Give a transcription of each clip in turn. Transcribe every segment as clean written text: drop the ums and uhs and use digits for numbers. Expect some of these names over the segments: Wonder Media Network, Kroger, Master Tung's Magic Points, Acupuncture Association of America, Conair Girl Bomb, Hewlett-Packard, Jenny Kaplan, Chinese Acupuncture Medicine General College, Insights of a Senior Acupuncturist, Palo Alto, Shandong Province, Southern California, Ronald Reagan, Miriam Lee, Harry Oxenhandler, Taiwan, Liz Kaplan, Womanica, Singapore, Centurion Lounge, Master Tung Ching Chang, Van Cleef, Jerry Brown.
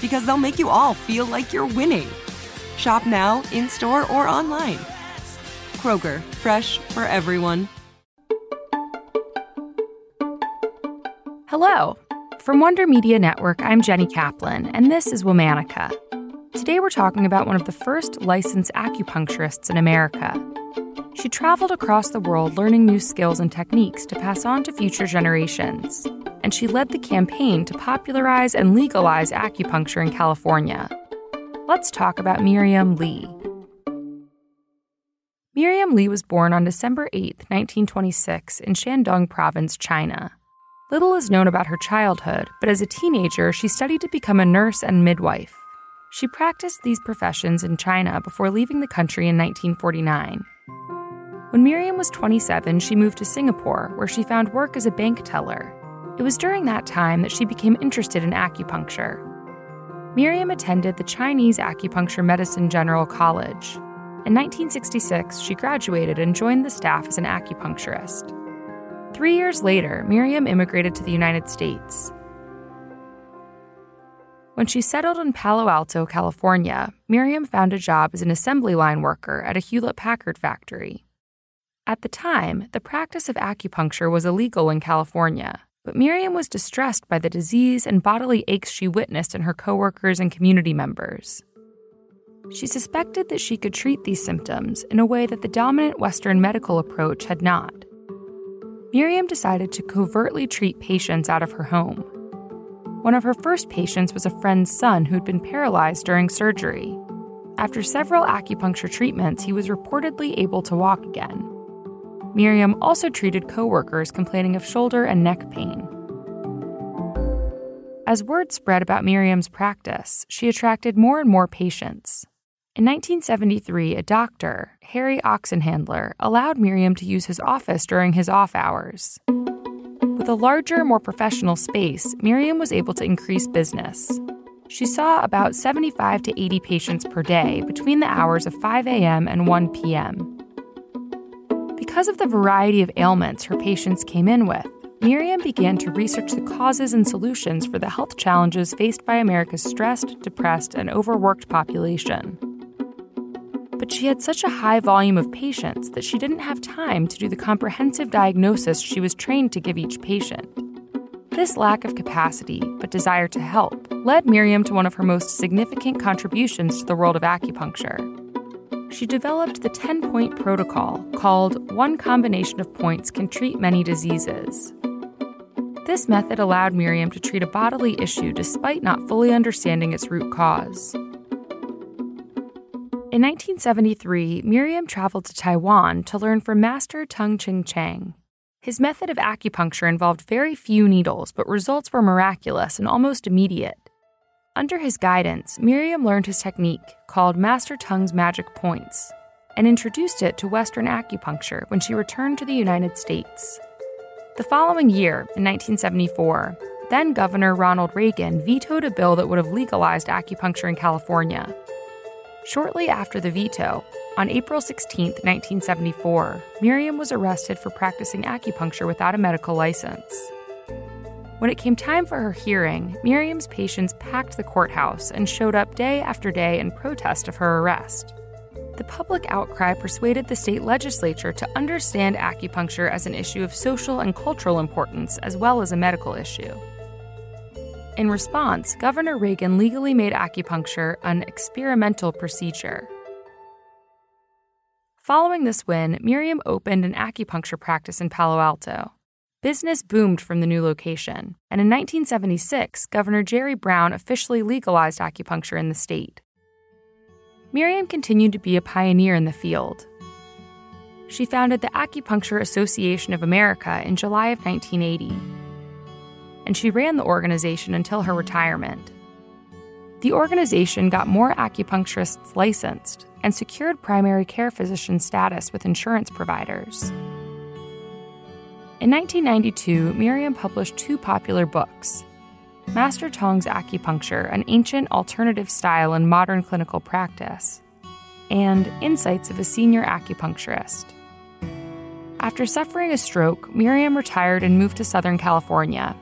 because they'll make you all feel like you're winning. Shop now, in-store, or online. Kroger, fresh for everyone. Hello. From Wonder Media Network, I'm Jenny Kaplan, and this is Womanica. Today we're talking about one of the first licensed acupuncturists in America. She traveled across the world learning new skills and techniques to pass on to future generations, and she led the campaign to popularize and legalize acupuncture in California. Let's talk about Miriam Lee. Miriam Lee was born on December 8, 1926, in Shandong Province, China. Little is known about her childhood, but as a teenager, she studied to become a nurse and midwife. She practiced these professions in China before leaving the country in 1949. When Miriam was 27, she moved to Singapore, where she found work as a bank teller. It was during that time that she became interested in acupuncture. Miriam attended the Chinese Acupuncture Medicine General College. In 1966, she graduated and joined the staff as an acupuncturist. 3 years later, Miriam immigrated to the United States. When she settled in Palo Alto, California, Miriam found a job as an assembly line worker at a Hewlett-Packard factory. At the time, the practice of acupuncture was illegal in California, but Miriam was distressed by the disease and bodily aches she witnessed in her coworkers and community members. She suspected that she could treat these symptoms in a way that the dominant Western medical approach had not. Miriam decided to covertly treat patients out of her home. One of her first patients was a friend's son who had been paralyzed during surgery. After several acupuncture treatments, he was reportedly able to walk again. Miriam also treated coworkers complaining of shoulder and neck pain. As word spread about Miriam's practice, she attracted more and more patients. In 1973, a doctor, Harry Oxenhandler, allowed Miriam to use his office during his off hours. With a larger, more professional space, Miriam was able to increase business. She saw about 75 to 80 patients per day between the hours of 5 a.m. and 1 p.m. Because of the variety of ailments her patients came in with, Miriam began to research the causes and solutions for the health challenges faced by America's stressed, depressed, and overworked population. But she had such a high volume of patients that she didn't have time to do the comprehensive diagnosis she was trained to give each patient. This lack of capacity, but desire to help, led Miriam to one of her most significant contributions to the world of acupuncture. She developed the 10-point protocol called One Combination of Points Can Treat Many Diseases. This method allowed Miriam to treat a bodily issue despite not fully understanding its root cause. In 1973, Miriam traveled to Taiwan to learn from Master Tung Ching Chang. His method of acupuncture involved very few needles, but results were miraculous and almost immediate. Under his guidance, Miriam learned his technique, called Master Tung's Magic Points, and introduced it to Western acupuncture when she returned to the United States. The following year, in 1974, then-Governor Ronald Reagan vetoed a bill that would have legalized acupuncture in California. Shortly after the veto, on April 16, 1974, Miriam was arrested for practicing acupuncture without a medical license. When it came time for her hearing, Miriam's patients packed the courthouse and showed up day after day in protest of her arrest. The public outcry persuaded the state legislature to understand acupuncture as an issue of social and cultural importance as well as a medical issue. In response, Governor Reagan legally made acupuncture an experimental procedure. Following this win, Miriam opened an acupuncture practice in Palo Alto. Business boomed from the new location, and in 1976, Governor Jerry Brown officially legalized acupuncture in the state. Miriam continued to be a pioneer in the field. She founded the Acupuncture Association of America in July of 1980, and she ran the organization until her retirement. The organization got more acupuncturists licensed and secured primary care physician status with insurance providers. In 1992, Miriam published two popular books, Master Tung's Acupuncture, An Ancient Alternative Style in Modern Clinical Practice, and Insights of a Senior Acupuncturist. After suffering a stroke, Miriam retired and moved to Southern California.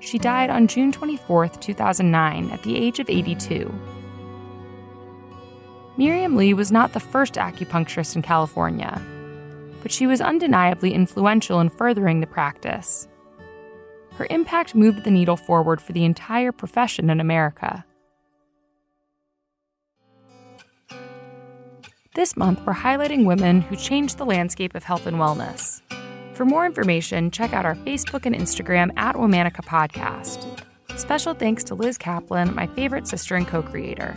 She died on June 24, 2009, at the age of 82. Miriam Lee was not the first acupuncturist in California, but she was undeniably influential in furthering the practice. Her impact moved the needle forward for the entire profession in America. This month, we're highlighting women who changed the landscape of health and wellness. For more information, check out our Facebook and Instagram @Womanica Podcast. Special thanks to Liz Kaplan, my favorite sister and co-creator.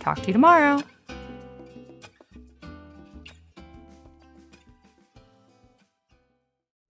Talk to you tomorrow.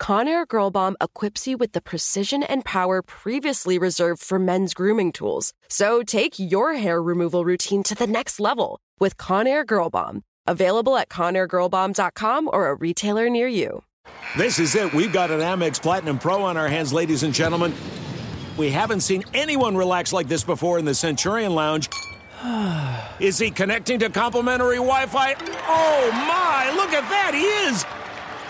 Conair Girl Bomb equips you with the precision and power previously reserved for men's grooming tools. So take your hair removal routine to the next level with Conair Girl Bomb, available at ConairGirlBomb.com or a retailer near you. This is it. We've got an Amex Platinum Pro on our hands, ladies and gentlemen. We haven't seen anyone relax like this before in the Centurion Lounge. Is he connecting to complimentary Wi-Fi? Oh, my! Look at that! He is!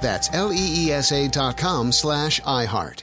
That's LEESA.com/iHeart.